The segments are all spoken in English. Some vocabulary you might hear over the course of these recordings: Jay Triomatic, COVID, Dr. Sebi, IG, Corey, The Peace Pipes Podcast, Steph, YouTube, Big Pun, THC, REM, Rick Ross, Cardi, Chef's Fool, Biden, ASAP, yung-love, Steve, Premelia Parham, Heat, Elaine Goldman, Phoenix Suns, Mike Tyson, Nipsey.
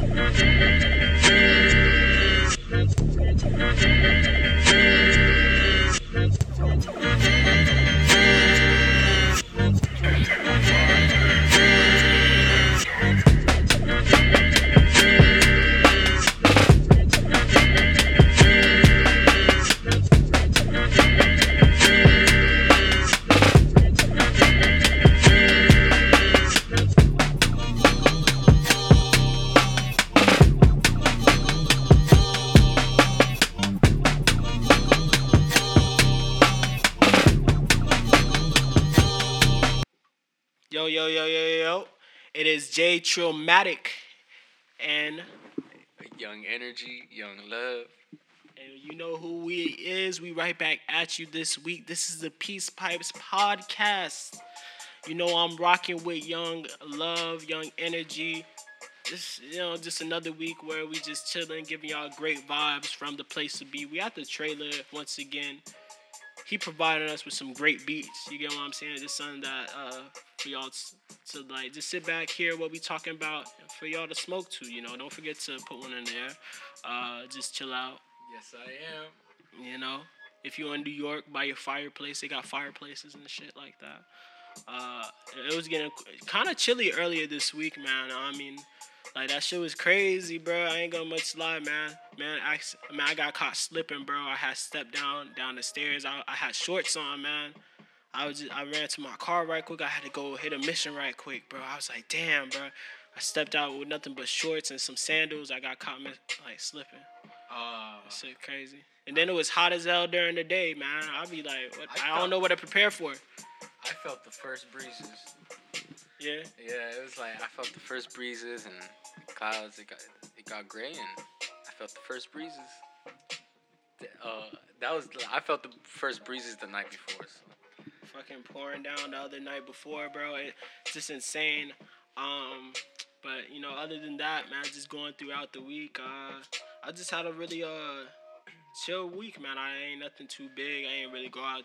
Yo. It is Jay Triomatic and Young Energy, Young Love. And you know who we is. We right back at you this week. This is the Peace Pipes Podcast. You know I'm rocking with Young Love, Young Energy. This, you know, just another week where we just chilling, giving y'all great vibes from the place to be. We at the trailer once again. He provided us with some great beats. You get what I'm saying? Just something that for y'all to like, just sit back, hear what we talking about, for y'all to smoke to. You know, don't forget to put one in there. Just chill out. Yes, I am. You know, if you're in New York, by your fireplace, they got fireplaces and shit like that. It was getting kind of chilly earlier this week, man. I mean, like, that shit was crazy, bro. I ain't gonna much lie, man. I got caught slipping, bro. I had stepped down the stairs. I had shorts on, man. I ran to my car right quick. I had to go hit a mission right quick, bro. I was like, damn, bro. I stepped out with nothing but shorts and some sandals. I got caught, like, slipping. That shit crazy. And then it was hot as hell during the day, man. I'd be like, what? I don't know what to prepare for. I felt the first breezes. Yeah, it was like I felt the first breezes and clouds. It got gray and I felt the first breezes. I felt the first breezes the night before. So. Fucking pouring down the other night before, bro. It's just insane. But you know, other than that, man, just going throughout the week. I just had a really chill week, man. I ain't nothing too big. I ain't really go out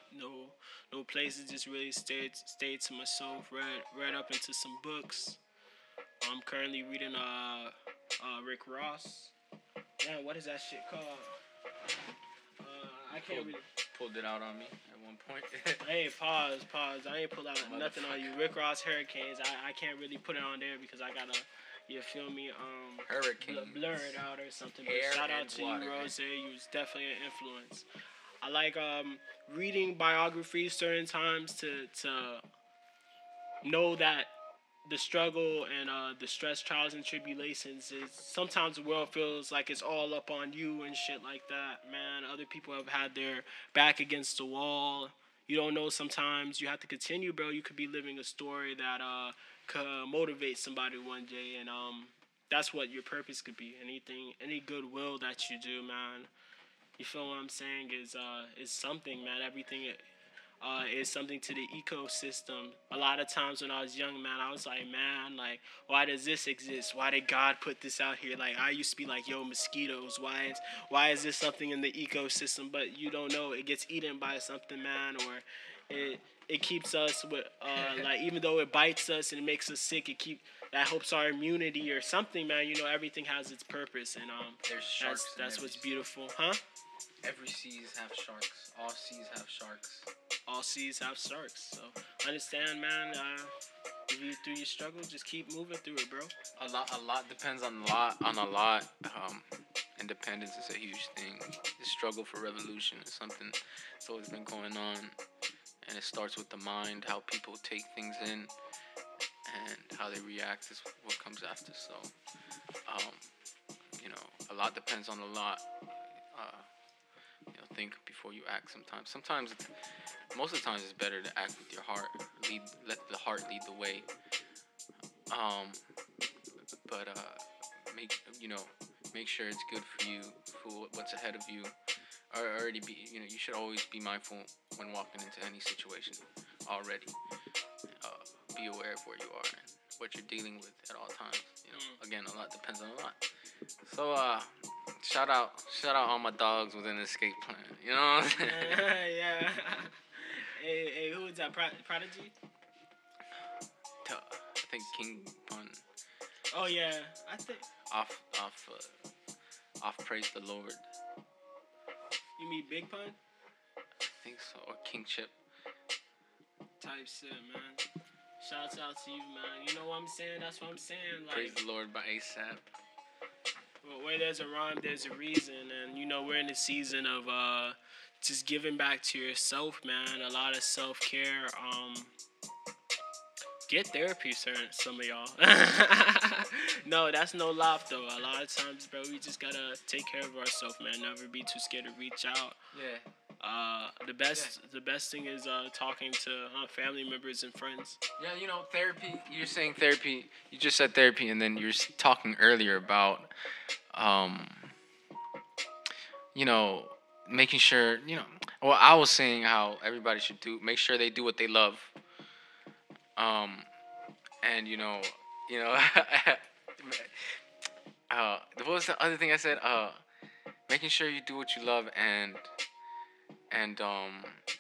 no places. Just really stayed to myself. Read up into some books. I'm currently reading Rick Ross. Damn, what is that shit called? I can't really pulled it out on me at one point. Hey, pause. I ain't pulled out nothing on you. Rick Ross Hurricanes. I can't really put it on there because I gotta. You feel me? Hurricanes. Blur it out or something. But shout out to you, Rose. You was definitely an influence. I like reading biographies certain times to know that the struggle and the stress, trials, and tribulations is sometimes the world feels like it's all up on you and shit like that, man. Other people have had their back against the wall. You don't know sometimes. You have to continue, bro. You could be living a story that... could motivate somebody one day, and that's what your purpose could be. Any goodwill that you do, man, you feel what I'm saying, is something, man. Everything is something to the ecosystem. A lot of times when I was young, man, I was like, man, like, why does this exist? Why did God put this out here? Like, I used to be like, yo, mosquitoes, why is this something in the ecosystem? But you don't know, it gets eaten by something, man, or it keeps us with like, even though it bites us and it makes us sick, that helps our immunity or something, man. You know, everything has its purpose, and there's sharks. That's what's beautiful, huh? Every seas have sharks. All seas have sharks. All seas have sharks. So understand, man. If you through your struggle, just keep moving through it, bro. A lot depends on a lot. Independence is a huge thing. The struggle for revolution is something that's always been going on. And it starts with the mind, how people take things in, and how they react is what comes after. So, you know, a lot depends on a lot. You know, think before you act sometimes. Sometimes, most of the times, it's better to act with your heart. Let the heart lead the way. But make sure it's good for you, for what's ahead of you. You should always be mindful when walking into any situation already. Be aware of where you are and what you're dealing with at all times. You know, again, a lot depends on a lot. So, shout out all my dogs with an escape plan. You know what I'm saying? Yeah. Hey, who is that? Prodigy? I think King Pun. Oh, yeah. I think... off Praise the Lord. You mean Big Pun? I think so, or Kingship. Type shit, man. Shouts out to you, man. You know what I'm saying? That's what I'm saying. Like, Praise the Lord by ASAP. Well, where there's a rhyme, there's a reason. And, you know, we're in the season of just giving back to yourself, man. A lot of self-care. Get therapy, some of y'all. No, that's no lie, though. A lot of times, bro, we just got to take care of ourselves, man. Never be too scared to reach out. Yeah. The best thing is talking to family members and friends. Yeah, you know, therapy. You're saying therapy. You just said therapy, and then you're talking earlier about, you know, making sure. You know, well, I was saying how everybody should make sure they do what they love. And you know, what was the other thing I said? Making sure you do what you love and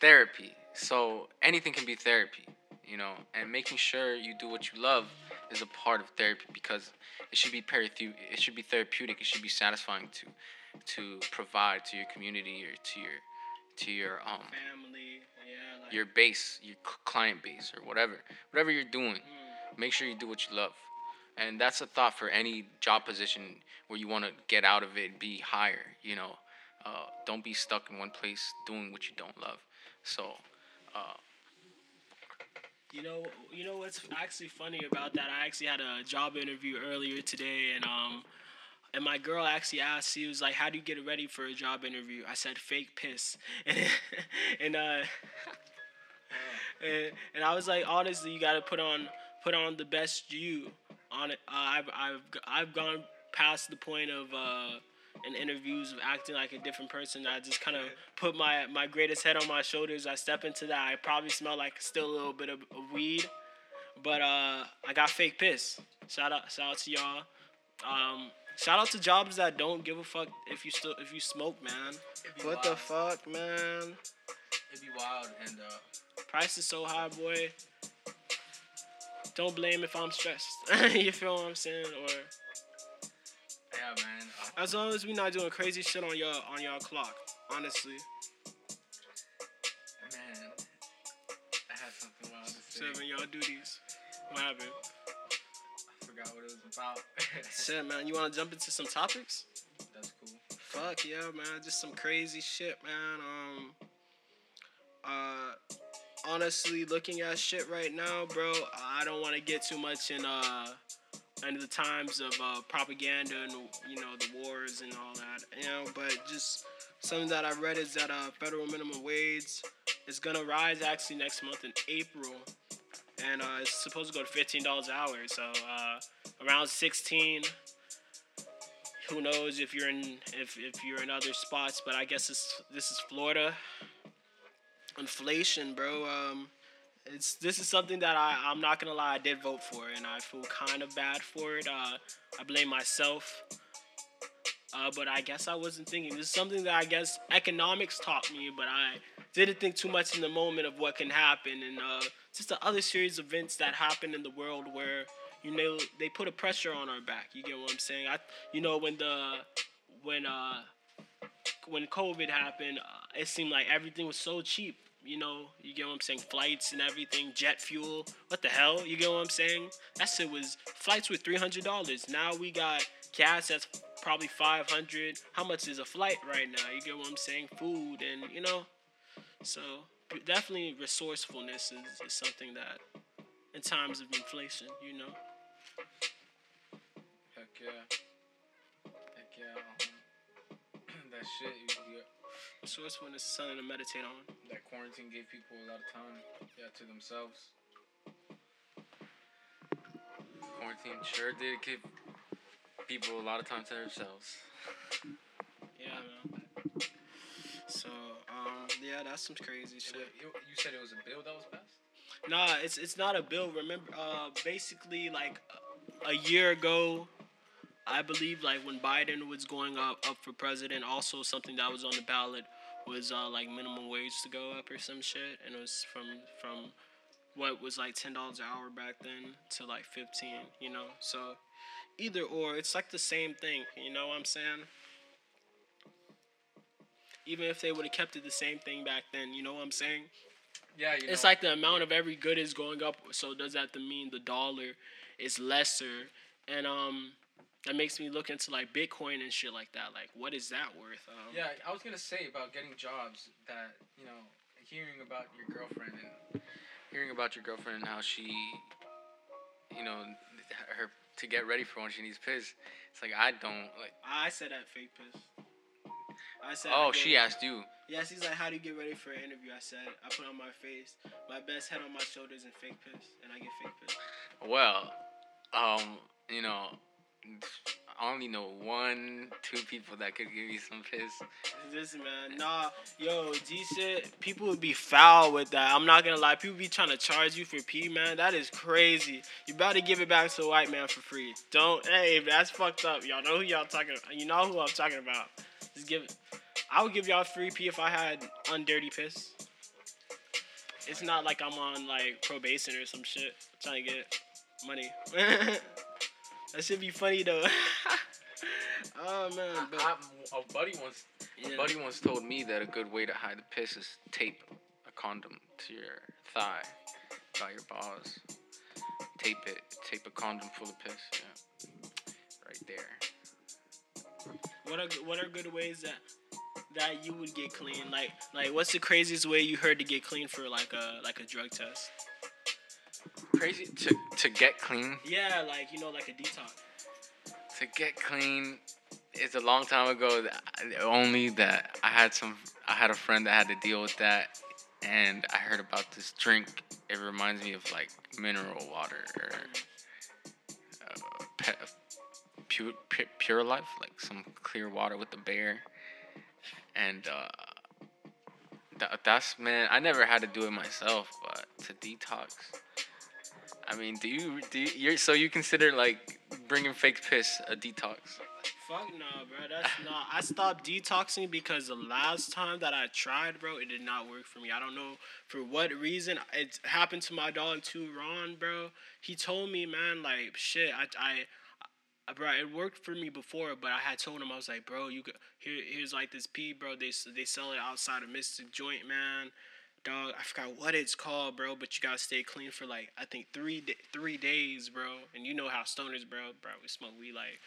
therapy. So anything can be therapy, you know, and making sure you do what you love is a part of therapy, because it should be it should be therapeutic, it should be satisfying to provide to your community or to your family, yeah, like your base, your client base, or whatever you're doing. Make sure you do what you love. And that's a thought for any job position where you want to get out of it, be higher, you know. Don't be stuck in one place doing what you don't love. So, you know what's actually funny about that? I actually had a job interview earlier today, and my girl actually asked. She was like, "How do you get ready for a job interview?" I said, "Fake piss," and I was like, honestly, you gotta put on the best you on it. I've gone past the point of. In interviews of acting like a different person. I just kind of put my greatest head on my shoulders. I step into that. I probably smell like still a little bit of weed, but I got fake piss. Shout out to y'all. Shout out to jobs that don't give a fuck if you smoke, man. What wild. The fuck, man? It'd be wild. And price is so high, boy. Don't blame if I'm stressed. You feel what I'm saying? Or yeah, man. As long as we not doing crazy shit on y'all clock, honestly. Man, I had something wild to say. Seven, y'all duties. What happened? I forgot what it was about. Shit, man, you want to jump into some topics? That's cool. Fuck yeah, man, just some crazy shit, man. Honestly, looking at shit right now, bro, I don't want to get too much in and the times of propaganda and, you know, the wars and all that, you know, but just something that I read is that federal minimum wage is going to rise actually next month in April, and it's supposed to go to $15 an hour, so around 16, who knows if you're in if you're in other spots, but I guess this is Florida. Inflation, bro. This is something that I'm not going to lie, I did vote for, and I feel kind of bad for it. I blame myself, but I guess I wasn't thinking. This is something that I guess economics taught me, but I didn't think too much in the moment of what can happen, and just the other series of events that happened in the world where, you know, they put a pressure on our back. You get what I'm saying? When COVID happened, it seemed like everything was so cheap. You know, you get what I'm saying? Flights and everything, jet fuel. What the hell? You get what I'm saying? That shit was, flights were $300. Now we got gas that's probably $500. How much is a flight right now? You get what I'm saying? Food and, you know. So definitely resourcefulness is something that, in times of inflation, you know. Heck yeah. Heck yeah. That shit you get. Resourcefulness is something to meditate on. That quarantine gave people a lot of time, yeah, to themselves. Quarantine sure did give people a lot of time to themselves. Yeah, man. So, yeah, that's some crazy shit. You said it was a bill that was passed? Nah, it's not a bill. Remember, basically, like, a year ago, I believe, like, when Biden was going up for president, also something that was on the ballot was, like, minimum wage to go up or some shit. And it was from what was, like, $10 an hour back then to, like, $15, you know. So either or. It's like the same thing, you know what I'm saying? Even if they would have kept it the same thing back then, you know what I'm saying? Yeah, you know. It's like the amount of every good is going up, so does that mean the dollar is lesser? And that makes me look into, like, Bitcoin and shit like that. Like, what is that worth? Yeah, I was going to say about getting jobs that, you know, hearing about your girlfriend and how she, you know, her to get ready for when she needs piss. It's like, I don't, like... I said that fake piss. I said... Oh, she asked you. Yeah, she's like, how do you get ready for an interview? I said, I put on my face, my best, head on my shoulders, and fake piss. And I get fake piss. Well, you know... I only know 1-2 people that could give you some piss. Listen, man. Nah, yo, G shit, people would be foul with that. I'm not gonna lie. People be trying to charge you for pee, man. That is crazy. You better give it back to a white man for free. Don't, hey, that's fucked up. Y'all know who y'all talking about. You know who I'm talking about. Just give it. I would give y'all free pee if I had undirty piss. It's not like I'm on, like, probation or some shit. I'm trying to get money. That should be funny though. Oh man! But... A buddy once told me that a good way to hide the piss is tape a condom to your thigh by your balls. Tape it. Tape a condom full of piss. Yeah, right there. What are good ways that you would get clean? Like what's the craziest way you heard to get clean for like a drug test? Crazy to get clean. Yeah, like, you know, like a detox. To get clean, it's a long time ago. I had a friend that had to deal with that, and I heard about this drink. It reminds me of like mineral water or pure life, like some clear water with the bear. And that's, man, I never had to do it myself, but to detox. I mean, so you consider, like, bringing fake piss a detox? Fuck no, bro. That's not... I stopped detoxing because the last time that I tried, bro, it did not work for me. I don't know for what reason. It happened to my dog, too, Ron, bro. He told me, man, like, shit, bro, it worked for me before, but I had told him, I was like, bro, you here's, like, this pee, bro. They sell it outside of Mystic Joint, man. Dog, I forgot what it's called, bro, but you gotta stay clean for, like, I think three days, bro. And you know how stoners, bro, we smoke weed, like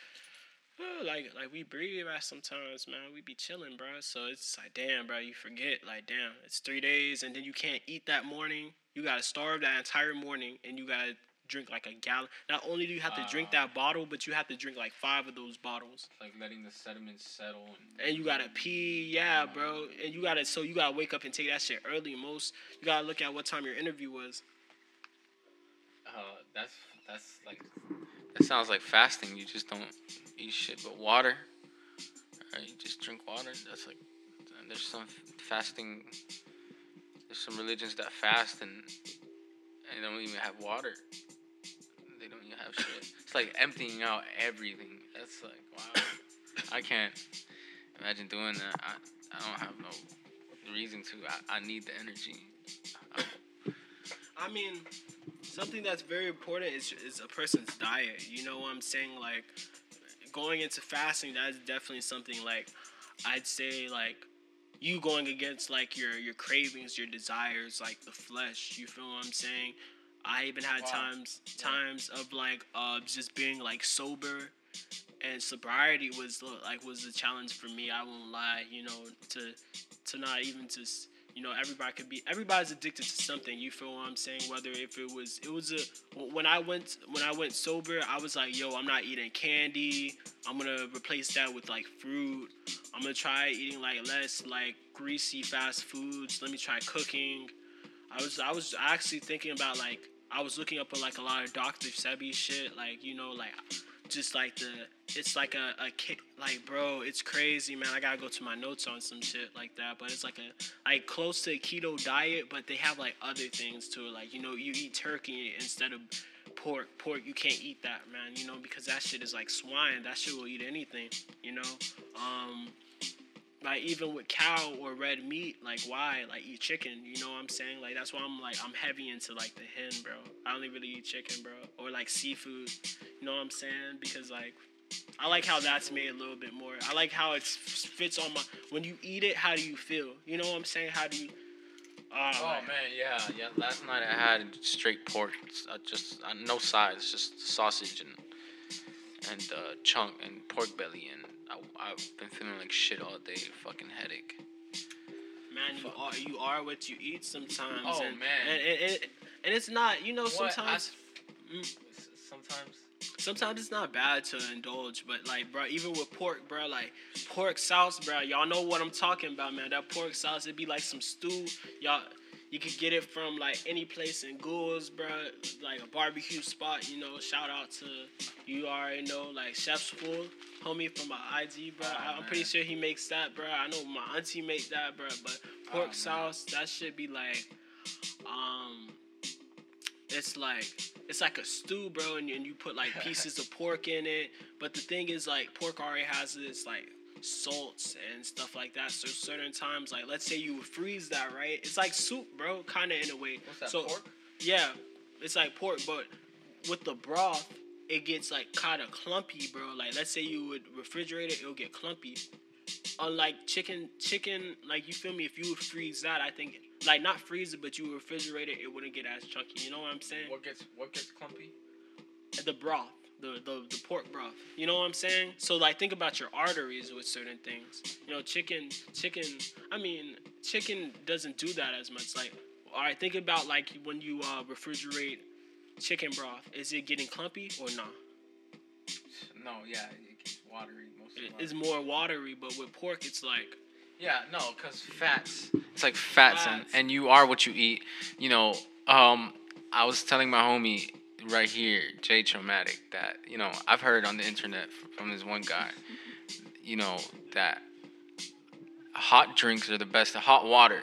we breathe out sometimes, man. We be chilling, bro. So it's like, damn, bro, you forget, like, damn, it's 3 days, and then you can't eat that morning. You gotta starve that entire morning, and you gotta drink like a gallon. Not only do you have to drink that bottle, but you have to drink like 5 of those bottles. Like letting the sediment settle. And you gotta pee, yeah, bro. And you gotta wake up and take that shit early. Most you gotta look at what time your interview was. That's like, that sounds like fasting. You just don't eat shit but water. Right, you just drink water. That's like, and there's some fasting. There's some religions that fast and they don't even have water. They don't even have shit. It's like emptying out everything. That's like, wow. I can't imagine doing that. I don't have no reason to. I need the energy. I mean, something that's very important is a person's diet. You know what I'm saying? Like, going into fasting, that is definitely something, like, I'd say, like, you going against, like, your cravings, your desires, like, the flesh. You feel what I'm saying? I even had times of, like, just being, like, sober. And sobriety was a challenge for me. I won't lie, you know, to not even just, you know, everybody's addicted to something. You feel what I'm saying? Whether if when I went sober, I was like, yo, I'm not eating candy. I'm going to replace that with like fruit. I'm going to try eating like less like greasy fast foods. Let me try cooking. I was actually thinking about, like, I was looking up on like a lot of Dr. Sebi shit, like, you know, like just like it's like a kid, like, bro, it's crazy, man. I gotta go to my notes on some shit like that, but it's like a close to a keto diet, but they have like other things to it, like, you know, you eat turkey instead of pork. You can't eat that, man, you know, because that shit is like swine. That shit will eat anything, you know. Like, even with cow or red meat, like, why? Like, eat chicken, you know what I'm saying? Like, that's why I'm, like, I'm heavy into, like, the hen, bro. I only really eat chicken, bro. Or, like, seafood, you know what I'm saying? Because, like, I like how that's made a little bit more. I like how it fits on my... When you eat it, how do you feel? You know what I'm saying? How do you... Oh, man, yeah. Last night I had straight pork. Just no sides, just sausage and chunk and pork belly, and I've been feeling like shit all day, fucking headache. Man, you are what you eat sometimes. Oh, and, man. And it's not, you know, what? Sometimes it's not bad to indulge, but, like, bro, even with pork, bro, like, pork sauce, bro, y'all know what I'm talking about, man. That pork sauce, it'd be like some stew. Y'all, you could get it from, like, any place in Ghouls, bro, like a barbecue spot, you know. Shout out to, you already know, like, Chef's Fool, homie from my IG, bro. I'm pretty sure he makes that, bro. I know my auntie makes that, bro, but pork sauce, that should be, like, It's like a stew, bro, and you put, like, pieces of pork in it. But the thing is, like, pork already has its, like, salts and stuff like that. So certain times, like, let's say you would freeze that, right? It's like soup, bro, kind of in a way. What's that, pork? Yeah, it's like pork, but with the broth, it gets, like, kind of clumpy, bro. Like, let's say you would refrigerate it, it'll get clumpy. Unlike chicken, like, you feel me? If you would freeze that, I think... Like, not freeze it, but you refrigerate it, it wouldn't get as chunky. You know what I'm saying? What gets clumpy? The broth. The pork broth. You know what I'm saying? So, like, think about your arteries with certain things. You know, chicken doesn't do that as much. Like, all right, think about, like, when you refrigerate chicken broth. Is it getting clumpy or not? No, yeah, it gets watery most of the time. It's more watery, but with pork, it's like... Yeah, no, because fats. It's like fats, and you are what you eat. You know, I was telling my homie right here, Jay Triomatic, that, you know, I've heard on the internet from this one guy, you know, that hot drinks are the best, hot water.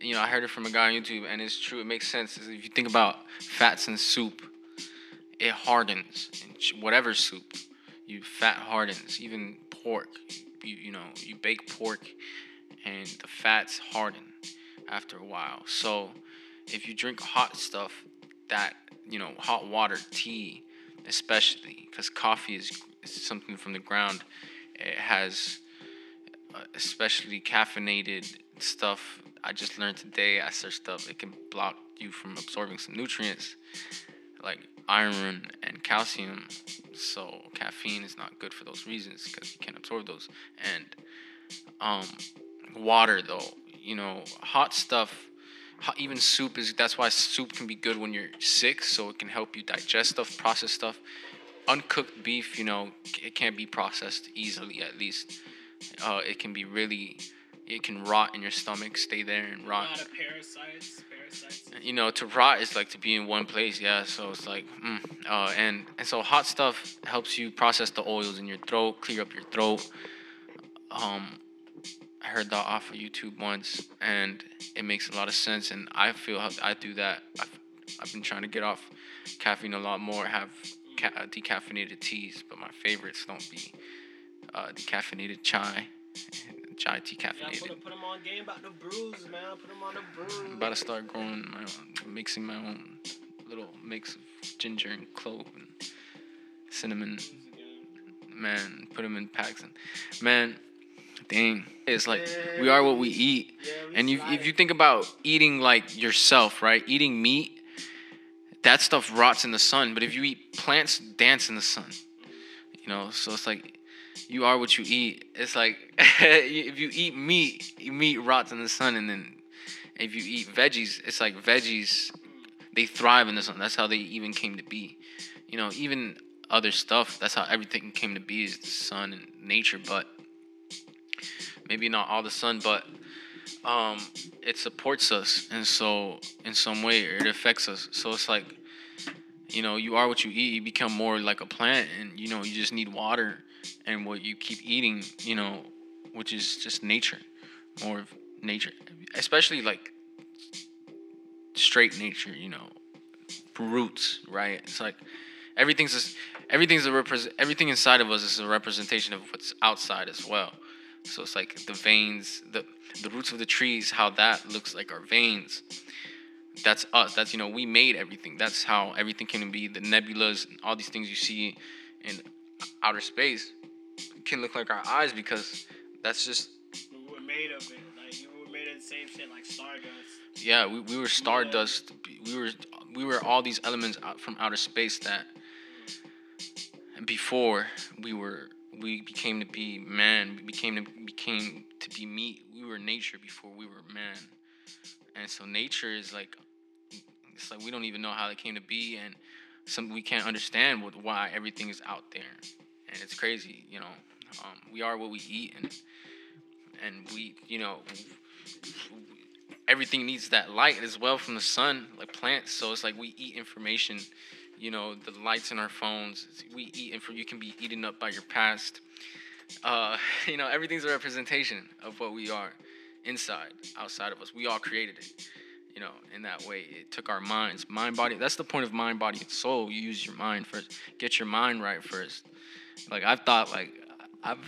You know, I heard it from a guy on YouTube, and it's true. It makes sense. If you think about fats in soup, it hardens. In whatever soup, fat hardens, even pork. You know, you bake pork and the fats harden after a while. So if you drink hot stuff, that, you know, hot water, tea especially, because coffee is something from the ground. It has especially caffeinated stuff. I just learned today, I searched up, it can block you from absorbing some nutrients like iron and calcium, so caffeine is not good for those reasons because you can't absorb those. And water, though, you know, hot stuff, even soup is. That's why soup can be good when you're sick, so it can help you digest stuff, process stuff. Uncooked beef, you know, it can't be processed easily. At least it can be really. It can rot in your stomach, stay there and rot. A lot of parasites. You know, to rot is like to be in one place, yeah. So it's like, and so hot stuff helps you process the oils in your throat, clear up your throat. I heard that off of YouTube once, and it makes a lot of sense. And I feel I do that. I've been trying to get off caffeine a lot more. Have decaffeinated teas, but my favorites don't be decaffeinated chai. Chai tea caffeinated. Yeah, put them on game about the brews, man. Put them on the brews. I'm about to start growing my own, mixing my own little mix of ginger and clove and cinnamon. Man, put them in packs and man, dang. It's like we are what we eat. Yeah, and if you think about eating like yourself, right? Eating meat, that stuff rots in the sun. But if you eat plants, dance in the sun. You know, so it's like. You are what you eat. It's like if you eat meat rots in the sun, and then if you eat veggies, it's like veggies, they thrive in the sun. That's how they even came to be. You know, even other stuff, that's how everything came to be, is the sun and nature. But maybe not all the sun, but it supports us, and so in some way it affects us. So it's like, you know, you are what you eat. You become more like a plant, and you know, you just need water. And what you keep eating, you know, which is just nature, more of nature, especially like straight nature, you know, roots, right? It's like everything inside of us is a representation of what's outside as well. So it's like the veins, the roots of the trees, how that looks like our veins. That's us. That's, you know, we made everything. That's how everything can be. The nebulas and all these things you see in outer space can look like our eyes, because that's just, we were made of it. Like, we were made of the same shit, like stardust. Yeah, we were stardust. We were all these elements out from outer space that before we became to be man. We became to be meat. We were nature before we were man. And so nature is like, it's like we don't even know how it came to be, and we can't understand why everything is out there. And it's crazy, you know. We are what we eat, and we, you know, everything needs that light as well from the sun, like plants. So it's like we eat information, you know, the lights in our phones. We eat information. You can be eaten up by your past. You know, everything's a representation of what we are. Inside, outside of us, we all created it, you know, in that way. It took our minds, mind, body. That's the point of mind, body, and soul. You use your mind first. Get your mind right first. Like, I've thought, like, I've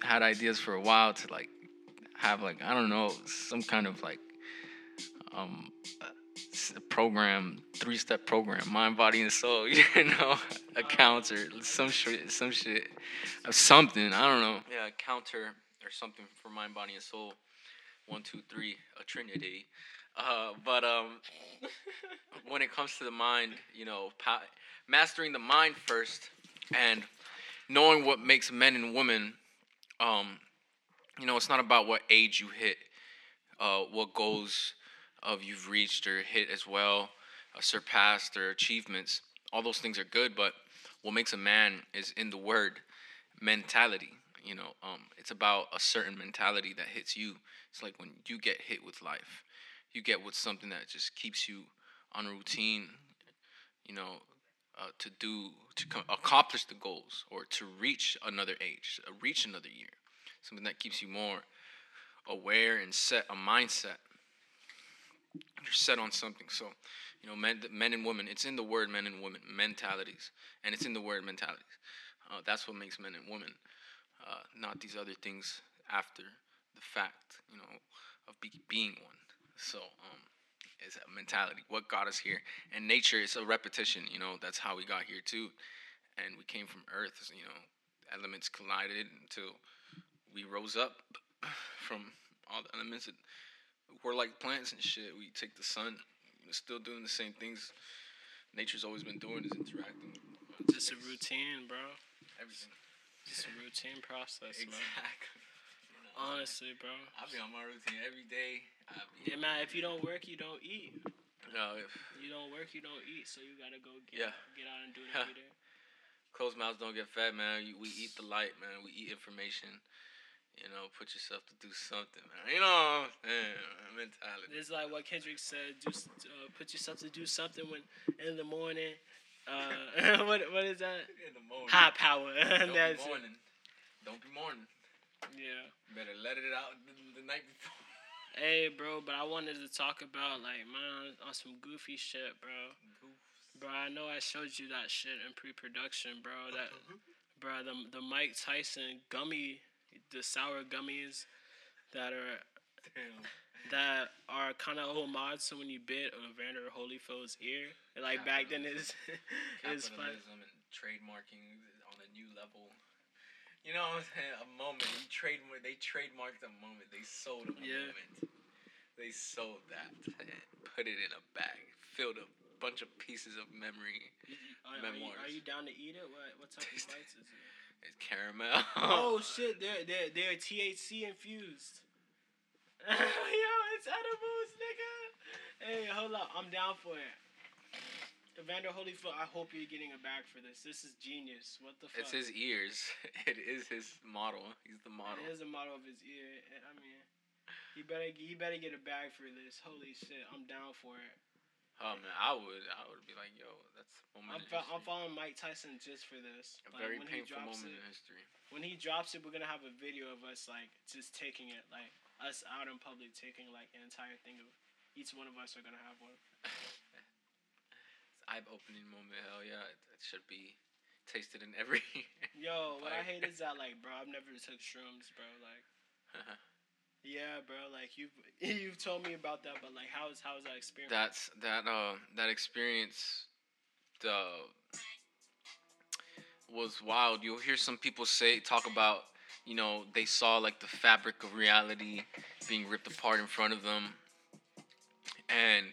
had ideas for a while to, like, have, like, I don't know, some kind of, like, program, three-step program, mind, body, and soul, you know, a counter, some shit, something, I don't know. Yeah, a counter or something for mind, body, and soul. 1, 2, 3, a trinity. When it comes to the mind, you know, mastering the mind first and knowing what makes men and women, you know, it's not about what age you hit, what goals of you've reached or hit as well, surpassed, or achievements. All those things are good, but what makes a man is in the word mentality. You know, it's about a certain mentality that hits you. It's like when you get hit with life, you get with something that just keeps you on a routine, you know, accomplish the goals, or to reach another age, reach another year. Something that keeps you more aware and set a mindset. You're set on something. So, you know, men and women, it's in the word men and women, mentalities. And it's in the word mentalities. That's what makes men and women. Not these other things after the fact, you know, of being one. So it's a mentality, what got us here. And nature is a repetition, you know, that's how we got here too. And we came from earth, you know, elements collided until we rose up from all the elements. We're like plants and shit. We take the sun, we're still doing the same things nature's always been doing, is interacting. Just a routine, bro. Everything. Just a routine process, exactly. Man. Honestly, bro. I be on my routine every day. Yeah, man, if you don't work, you don't eat. No, if you don't work, you don't eat, so you gotta go get out and do it every day. Closed mouths don't get fed, man. We eat the light, man. We eat information. You know, put yourself to do something, man. You know, mentality. It's like what Kendrick said, put yourself to do something when in the morning. What is that? In the morning. High power. Don't be mourning. Don't be mourning. Yeah. Better let it out the night before. Hey, bro, but I wanted to talk about, like, man, on some goofy shit, bro. Goofs. Bro, I know I showed you that shit in pre-production, bro. That, bro, the Mike Tyson gummy, the sour gummies that are. Damn. That are kind of homage to when you bit Evander Holyfield's ear. Like, capitalism. Back then, it's fun. Capitalism and trademarking on a new level. You know what I'm saying? A moment. They trademarked a moment. They sold a moment. They sold that and put it in a bag. Filled a bunch of pieces of memory. Memoirs. Are you down to eat it? What type of bites is it? It's caramel. Oh, shit. They're THC infused. Yo, it's edibles, nigga. Hey, hold up. I'm down for it. Evander Holyfield, I hope you're getting a bag for this. This is genius. What the fuck? It's his ears. It is his model. He's the model. It is a model of his ear. I mean, he better get a bag for this. Holy shit, I'm down for it. Oh, man, I would be like, yo, that's a moment in history. I'm following Mike Tyson just for this. A very painful moment in history. When he drops it, we're gonna have a video of us, like, just taking it, like, us out in public taking, like, an entire thing of each one of us are gonna have one. It's eye-opening moment. Hell yeah, it should be tasted in every. Yo, what I hate is that, like, bro, I've never took shrooms, bro. Like, Yeah, bro. Like you've told me about that, but like, how is that experience? That experience, was wild. You'll hear some people talk about, you know, they saw like the fabric of reality being ripped apart in front of them, and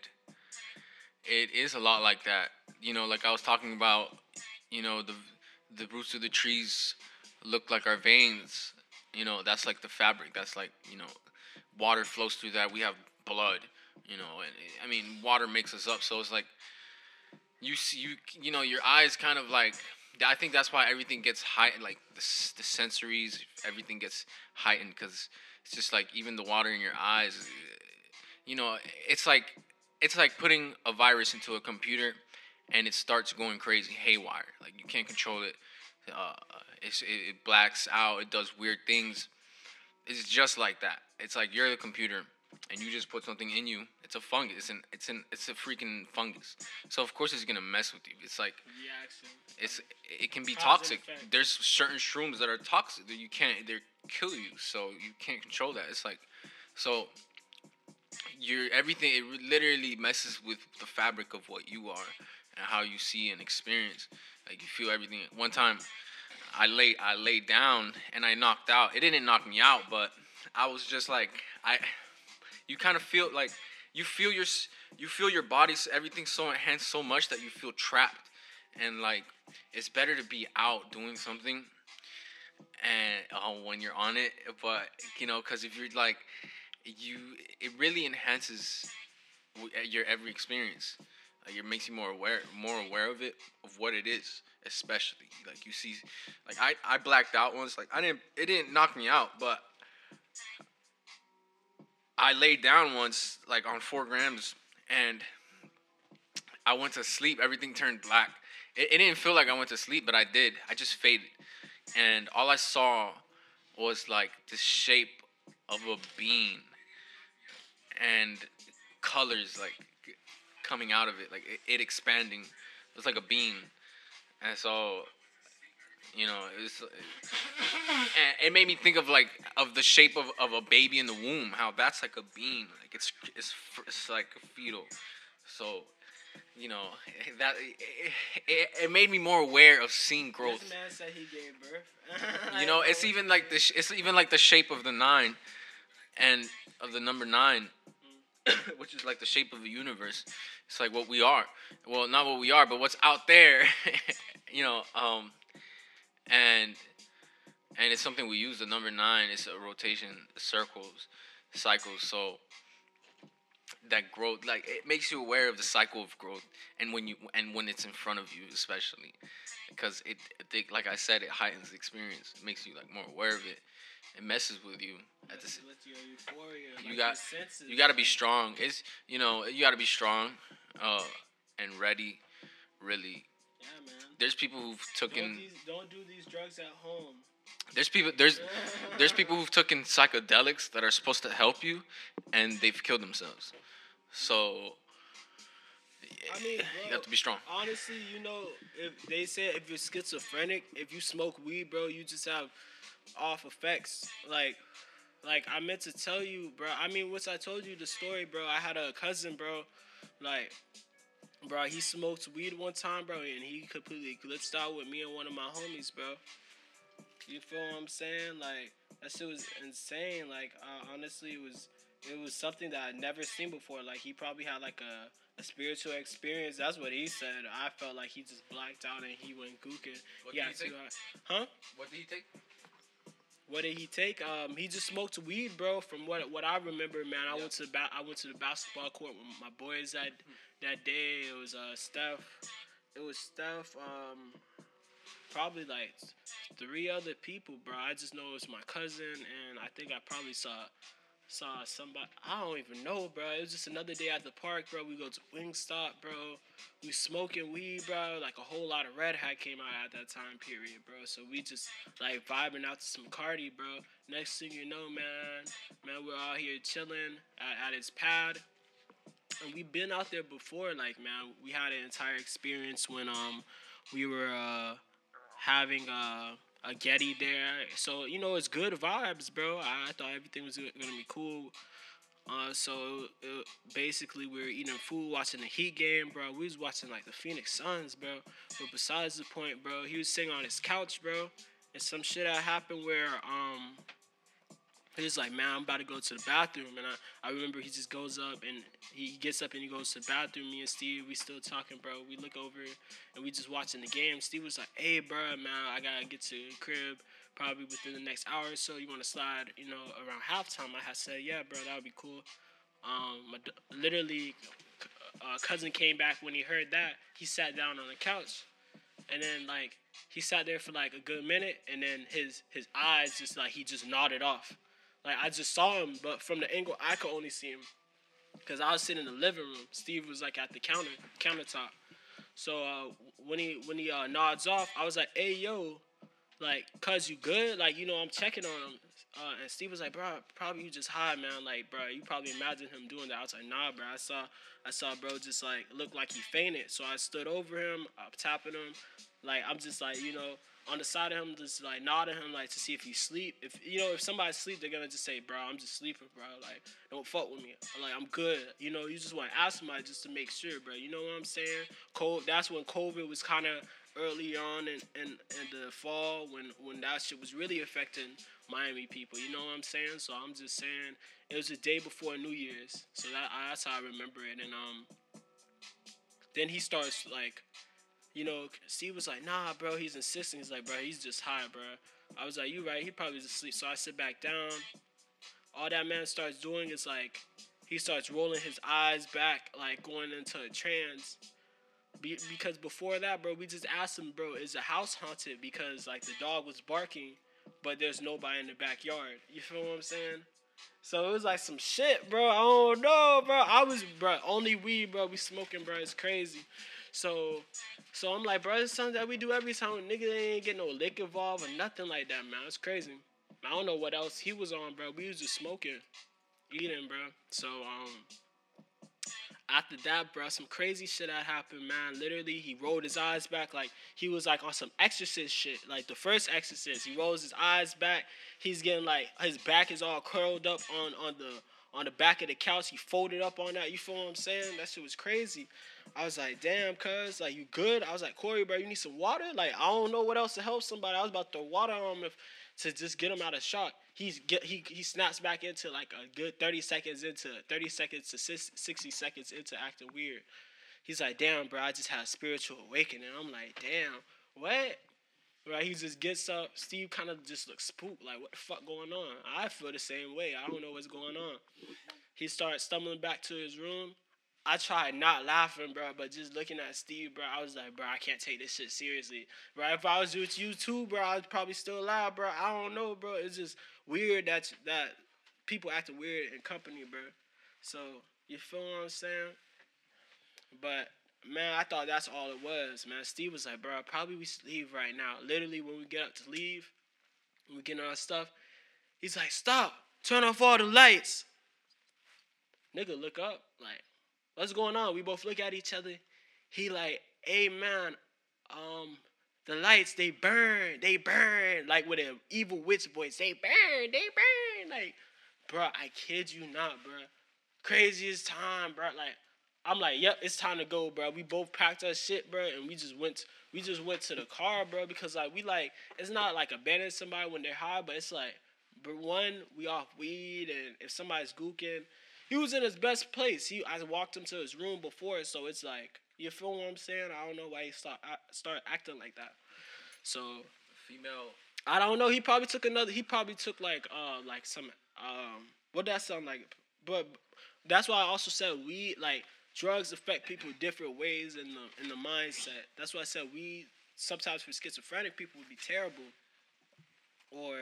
it is a lot like that. You know, like I was talking about, you know, the roots of the trees look like our veins. You know, that's like the fabric. That's like, you know, water flows through that. We have blood, you know, and I mean, water makes us up. So it's like, you see, you know, your eyes kind of like, I think that's why everything gets heightened, like the sensories, everything gets heightened, because it's just like, even the water in your eyes, you know, it's like putting a virus into a computer and it starts going crazy, haywire. Like you can't control it. It blacks out. It does weird things. It's just like that. It's like you're the computer, and you just put something in you. It's a fungus. It's a freaking fungus. So of course it's gonna mess with you. It's like it can be toxic. There's certain shrooms that are toxic that you can't. They kill you. So you can't control that. It's like so. Your everything. It literally messes with the fabric of what you are and how you see and experience. Like you feel everything. One time, I lay down and I knocked out. It didn't knock me out, but I was just like you kind of feel like you feel your body, everything so enhanced so much that you feel trapped, and like it's better to be out doing something, and when you're on it, but you know, because if you're like it really enhances your every experience. It makes you more aware of it, of what it is, especially like you see, like I blacked out once. Like it didn't knock me out, but I laid down once, like on 4 grams, and I went to sleep. Everything turned black. It didn't feel like I went to sleep, but I did. I just faded, and all I saw was like the shape of a bean and colors, like coming out of it, like it expanding. It's like a beam, and so you know it made me think of like of the shape of a baby in the womb. How that's like a beam, like it's like fetal. So you know that it made me more aware of seeing growth. This man said he gave birth. You know, it's even like the shape of the nine, and of the number nine. Which is like the shape of the universe. It's like what we are. Well, not what we are, but what's out there. You know, and it's something we use. The number nine is a rotation, cycles. So that growth, like it makes you aware of the cycle of growth, and when it's in front of you, especially because it like I said, it heightens the experience. It makes you like more aware of it. It messes with you. With your euphoria, you like got your senses. You got to be strong. It's you got to be strong, and ready. Really. Yeah, man. There's people who've taken. Don't do these drugs at home. There's people who've taken psychedelics that are supposed to help you, and they've killed themselves. So. I mean, bro, you have to be strong. Honestly, if they say if you're schizophrenic, if you smoke weed, bro, you just have off effects. Like I meant to tell you, bro. I mean, once I told you the story, bro. I had a cousin, bro. Like, bro, he smoked weed one time, bro, and he completely glitched out with me and one of my homies, bro. You feel what I'm saying? Like, that shit was insane. Like, honestly, it was something that I'd never seen before. Like, he probably had like a spiritual experience. That's what he said. I felt like he just blacked out and he went gooking. What did he take? Huh? What did he take? What did he take? He just smoked weed, bro. From what I remember, man, I went to the basketball court with my boys that day. It was Steph. Probably like 3 other people, bro. I just know it was my cousin, and I think I probably saw somebody. I don't even know, bro. It was just another day at the park, bro. We go to Wingstop, bro. We smoking weed, bro. Like a whole lot of Red Hat came out at that time period, bro. So we just like vibing out to some Cardi, bro. Next thing you know, man, we're out here chilling at his pad, and we've been out there before. Like, man, we had an entire experience when we were having a Getty there. So, you know, it's good vibes, bro. I thought everything was going to be cool. So basically we were eating food, watching the Heat game, bro. We was watching, like, the Phoenix Suns, bro. But besides the point, bro, he was sitting on his couch, bro. And some shit that happened where he was like, man, I'm about to go to the bathroom. And I remember he just goes up and he gets up and he goes to the bathroom. Me and Steve, we still talking, bro. We look over and we just watching the game. Steve was like, hey, bro, man, I got to get to the crib probably within the next hour or so. You want to slide, you know, around halftime? I had said, yeah, bro, that would be cool. Cousin came back when he heard that. He sat down on the couch. And then, like, he sat there for, like, a good minute, and then his eyes just, like, he just nodded off. Like, I just saw him, but from the angle, I could only see him. Because I was sitting in the living room. Steve was, like, at the countertop. So, when he nods off, I was like, hey, yo, like, cuz, you good? Like, you know, I'm checking on him. And Steve was like, bro, probably you just high, man. Like, bro, you probably imagined him doing that. I was like, nah, bro. I saw bro just, like, look like he fainted. So I stood over him. I'm tapping him. Like, I'm just, like, you know, on the side of him, just, like, nodding him, like, to see if he sleep. If, you know, if somebody's sleep, they're going to just say, bro, I'm just sleeping, bro. Like, don't fuck with me. Like, I'm good. You know, you just want to ask somebody just to make sure, bro. You know what I'm saying? That's when COVID was kind of early on in the fall when that shit was really affecting Miami people, you know what I'm saying? So I'm just saying it was the day before New Year's, so that's how I remember it. And then he starts, like, you know, Steve was like, nah, bro, he's insisting. He's like, bro, he's just high, bro. I was like, you right, he probably just asleep. So I sit back down. All that man starts doing is, like, he starts rolling his eyes back, like going into a trance. Because before that, bro, we just asked him, bro, is the house haunted? Because, like, the dog was barking, but there's nobody in the backyard. You feel what I'm saying? So it was like some shit, bro. I don't know, bro. I was, bro, only weed, bro. We smoking, bro. It's crazy. So I'm like, bro, it's something that we do every time. Nigga ain't get no lick involved or nothing like that, man. It's crazy. I don't know what else he was on, bro. We was just smoking, eating, bro. So, after that, bro, some crazy shit that happened, man. Literally, he rolled his eyes back like he was, like, on some Exorcist shit. Like, the first Exorcist, he rolls his eyes back. He's getting, like, his back is all curled up on the back of the couch. He folded up on that. You feel what I'm saying? That shit was crazy. I was like, damn, cuz. Like, you good? I was like, Corey, bro, you need some water? Like, I don't know what else to help somebody. I was about to throw water on him to just get him out of shock. He snaps back into, like, a good 60 seconds into acting weird. He's like, damn, bro, I just had a spiritual awakening. I'm like, damn, what? Right, he just gets up. Steve kind of just looks spooked, like, what the fuck going on? I feel the same way. I don't know what's going on. He starts stumbling back to his room. I tried not laughing, bro, but just looking at Steve, bro, I was like, bro, I can't take this shit seriously. Bro, if I was with you too, bro, I would probably still laugh, bro. I don't know, bro. It's just weird that people acting weird in company, bro. So, you feel what I'm saying? But, man, I thought that's all it was, man. Steve was like, bro, probably we should leave right now. Literally, when we get up to leave, when we get on our stuff, he's like, stop, turn off all the lights. Nigga, look up, like, what's going on? We both look at each other. He like, hey, man, the lights, they burn. Like, with an evil witch voice, they burn. Like, bro, I kid you not, bro. Craziest time, bro. Like, I'm like, yep, it's time to go, bro. We both packed our shit, bro, and we just went to the car, bro, because, like, we, like, it's not like abandoning somebody when they're high, but it's like, but one, we off weed, and if somebody's gooking, he was in his best place. I walked him to his room before, so it's like, you feel what I'm saying? I don't know why he start acting like that. So, female, I don't know. He probably took like some, what that sound like? But that's why I also said weed, like, drugs affect people different ways in the mindset. That's why I said weed, sometimes for schizophrenic people, would be terrible. Or,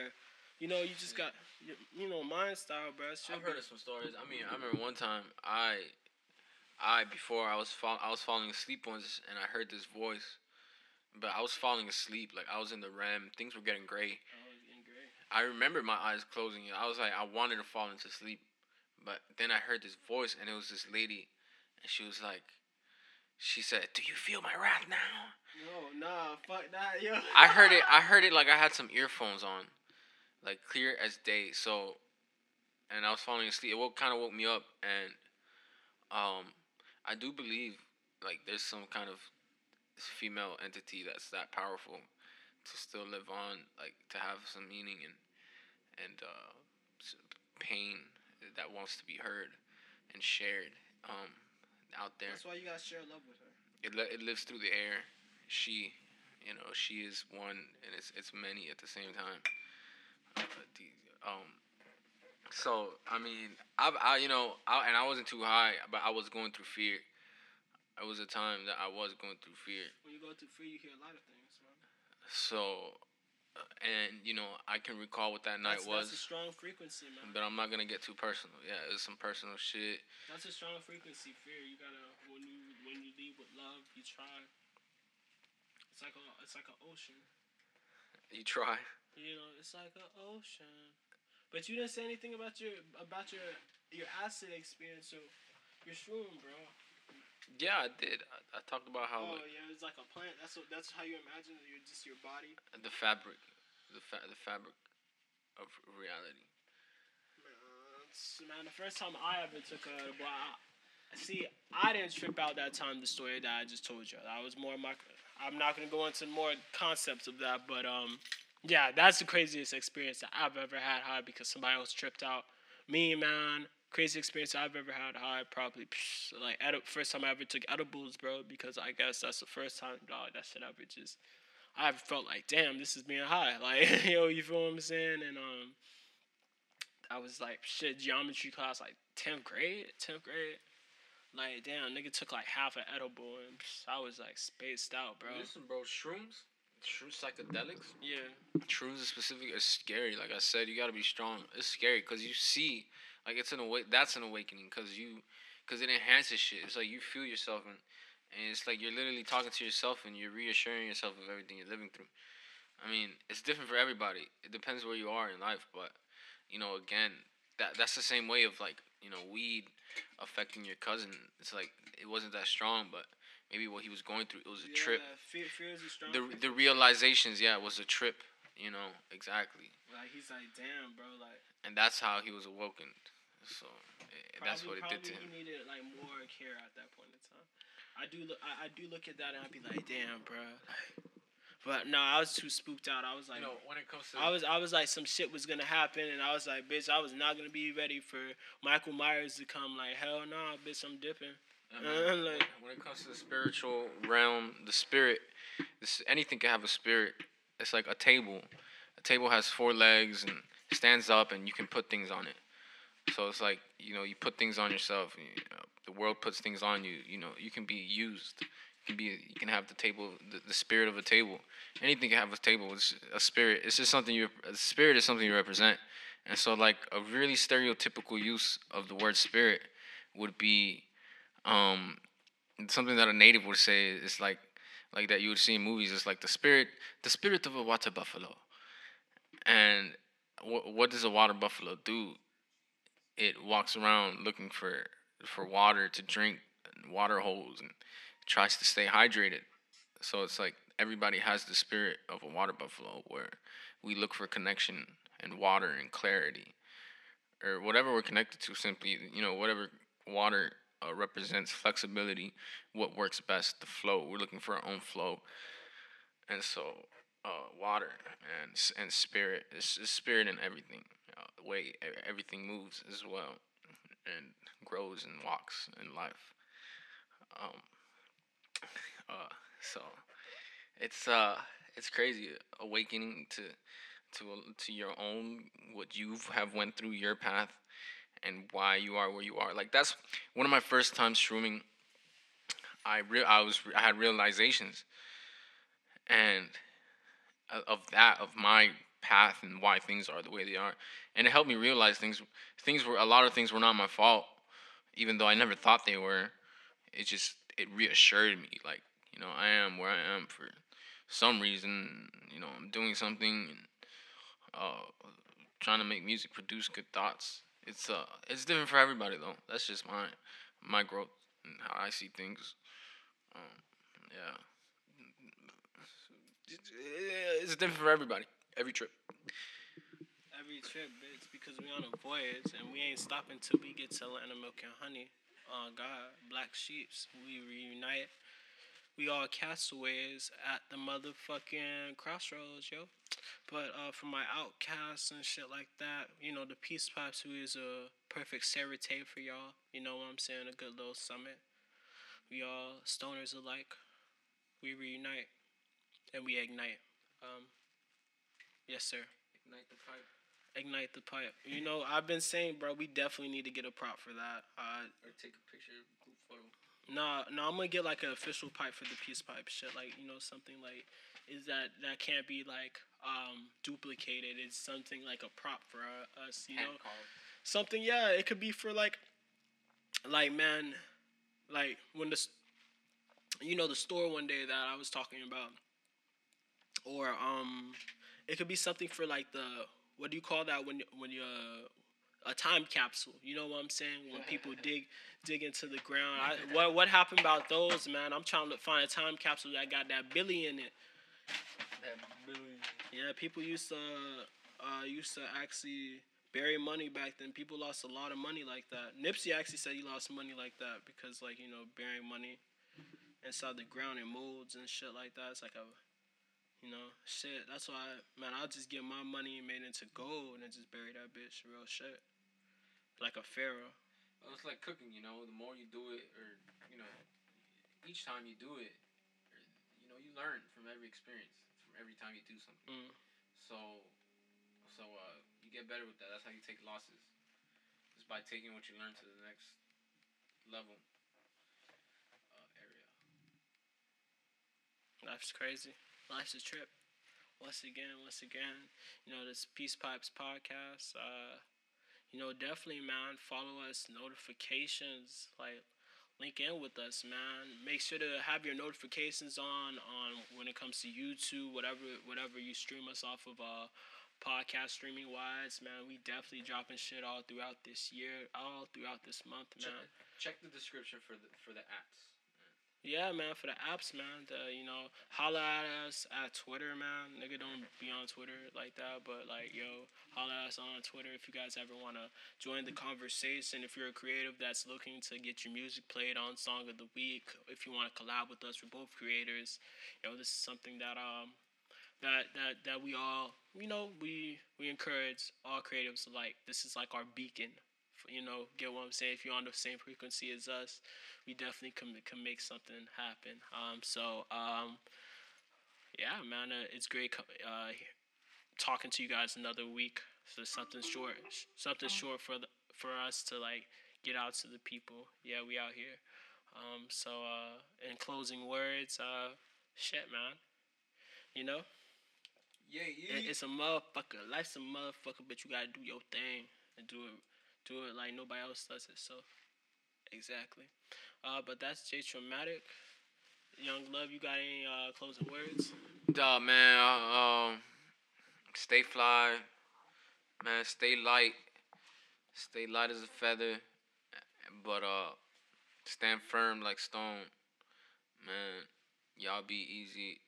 you know, you just got, you know, mind style, bro. I've heard of some stories. I mean, I remember one time I was falling asleep once, and I heard this voice, but I was falling asleep, like, I was in the REM. Things were getting gray. I remember my eyes closing. I was like, I wanted to fall into sleep, but then I heard this voice, and it was this lady, and she was like, She said, "Do you feel my wrath now?" No, nah, fuck that, yo. I heard it like I had some earphones on, like clear as day. So, and I was falling asleep. It kind of woke me up, and I do believe like there's some kind of female entity that's that powerful to still live on, like to have some meaning and pain that wants to be heard and shared out there. That's why you gotta share love with her. It lives through the air. She, you know, she is one, and it's many at the same time. So I mean, I wasn't too high, but I was going through fear. It was a time that I was going through fear. When you go through fear, you hear a lot of things, man. So, and you know, I can recall what that night was. That's a strong frequency, man. But I'm not gonna get too personal. Yeah, it was some personal shit. That's a strong frequency. Fear. You gotta when you leave with love, you try. It's like an ocean. You try. You know, it's like an ocean. But you didn't say anything about your acid experience, so you're shroom, bro. Yeah, I did. I talked about how. Oh, yeah, it's like a plant. That's how you imagine your body. The fabric of reality. Man, the first time I ever took a well, see, I didn't trip out that time. The story that I just told you, I was more. I'm not gonna go into more concepts of that, but yeah, that's the craziest experience that I've ever had high because somebody else tripped out. Me, man, crazy experience I've ever had high, probably, like, first time I ever took edibles, bro, because I guess that's the first time, dog, that shit ever just, I felt like, damn, this is being high. Like, yo, you feel what I'm saying? And I was like, shit, geometry class, like, 10th grade. Like, damn, nigga took, like, half an edible, and I was, like, spaced out, bro. Listen, bro, shrooms? True psychedelics? Yeah. Shrooms specific is scary. Like I said, you gotta be strong. It's scary because you see, like it's an awake. That's an awakening because it enhances shit. It's like you feel yourself and it's like you're literally talking to yourself and you're reassuring yourself of everything you're living through. I mean, it's different for everybody. It depends where you are in life, but you know, again, that's the same way of like you know weed affecting your cousin. It's like it wasn't that strong, but. Maybe what he was going through, it was a trip. Fear is a strong the realizations, yeah, it was a trip, you know, exactly. Like, he's like, damn, bro, like... And that's how he was awoken. So, that's what it did to him. Probably he needed, like, more care at that point in time. I do look at that and I'd be like, damn, bro, like... But no, I was too spooked out. I was like, you know, when it comes to I was like, some shit was gonna happen, and I was like, bitch, I was not gonna be ready for Michael Myers to come. Like, hell nah, bitch, I'm dipping. I mean, like, when it comes to the spiritual realm, the spirit, anything can have a spirit. It's like a table. A table has four legs and stands up, and you can put things on it. So it's like, you know, you put things on yourself. You know, the world puts things on you. You know, you can be used. You can have the table, the spirit of a table. Anything can have a table. It's a spirit. It's just something a spirit is something you represent. And so, like, a really stereotypical use of the word spirit would be. Something that a native would say is like that you would see in movies. It's like the spirit of a water buffalo. And what does a water buffalo do? It walks around looking for water to drink, and water holes, and tries to stay hydrated. So it's like everybody has the spirit of a water buffalo, where we look for connection and water and clarity, or whatever we're connected to. Simply, you know, whatever water. Represents flexibility, what works best, the flow. We're looking for our own flow. And so water and spirit, it's spirit in everything. The way everything moves as well and grows and walks in life. So it's crazy awakening to your own, what you have went through, your path, and why you are where you are. Like, that's one of my first times shrooming. I had realizations, and of that, of my path and why things are the way they are, and it helped me realize things were, a lot of things were not my fault, even though I never thought they were. It reassured me, like, you know, I am where I am for some reason. You know, I'm doing something, and trying to make music, produce good thoughts. It's different for everybody though. That's just my growth and how I see things. It's different for everybody. Every trip, bitch, because we on a voyage and we ain't stopping till we get to Atlanta Milk and Honey. God, Black Sheeps, we reunite. We all castaways at the motherfucking crossroads, yo. But for my outcasts and shit like that, you know, the Peace Pipes, who is a perfect serite for y'all. You know what I'm saying? A good little summit. We all stoners alike. We reunite. And we ignite. Yes, sir. Ignite the pipe. Ignite the pipe. You know, I've been saying, bro, we definitely need to get a prop for that. Or take a picture, group photo. Nah, I'm gonna get like an official pipe for the Peace Pipe shit. Like, you know, something like is that can't be like duplicated. It's something like a prop for us, you know. Something, yeah, it could be for like man, like when the, you know, the store one day that I was talking about, or it could be something for like the, what do you call that when you a time capsule, you know what I'm saying? When people dig into the ground. What happened about those, man? I'm trying to find a time capsule that got that Billy in it. That Billy. Yeah, people used to actually bury money back then. People lost a lot of money like that. Nipsey actually said he lost money like that because, like, you know, burying money inside the ground and molds and shit like that. It's like a, you know, shit. That's why, man, I'll just get my money made into gold and just bury that bitch. Real shit. Like a pharaoh. Well, it's like cooking, you know. The more you do it, or, you know, each time you do it, or, you know, you learn from every experience, from every time you do something. Mm. So, you get better with that. That's how you take losses. Just by taking what you learn to the next level. Area. Life's crazy. Life's a trip. Once again, you know, this Peace Pipes podcast. You know, definitely, man, follow us, notifications, like, link in with us, man. Make sure to have your notifications on when it comes to YouTube, whatever you stream us off of, podcast streaming-wise, man. We definitely dropping shit all throughout this year, all throughout this month, man. Check the description for the apps. Yeah, man, for the apps, man. You know, holla at us at Twitter, man. Nigga, don't be on Twitter like that, but, like, yo, holla at us on Twitter if you guys ever want to join the conversation. If you're a creative that's looking to get your music played on Song of the Week, if you want to collab with us, we're both creators. You know, this is something that that we all, you know, we encourage all creatives alike. This is like our beacon. You know, get what I'm saying? If you're on the same frequency as us, we definitely can make something happen. Yeah, man, it's great talking to you guys another week. So something short for us to, like, get out to the people. Yeah, we out here. In closing words, shit, man, you know? Yeah. It's a motherfucker. Life's a motherfucker, but you gotta do your thing and do it like nobody else does it, so exactly. But that's Jay Triomatic. Young Love, you got any closing words? Duh, man, stay fly, man, stay light as a feather, but stand firm like stone, man. Y'all be easy.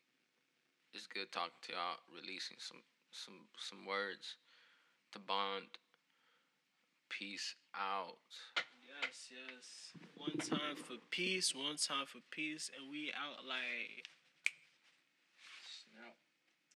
It's good talking to y'all, releasing some words to bond. Peace out. Yes. One time for peace, and we out like...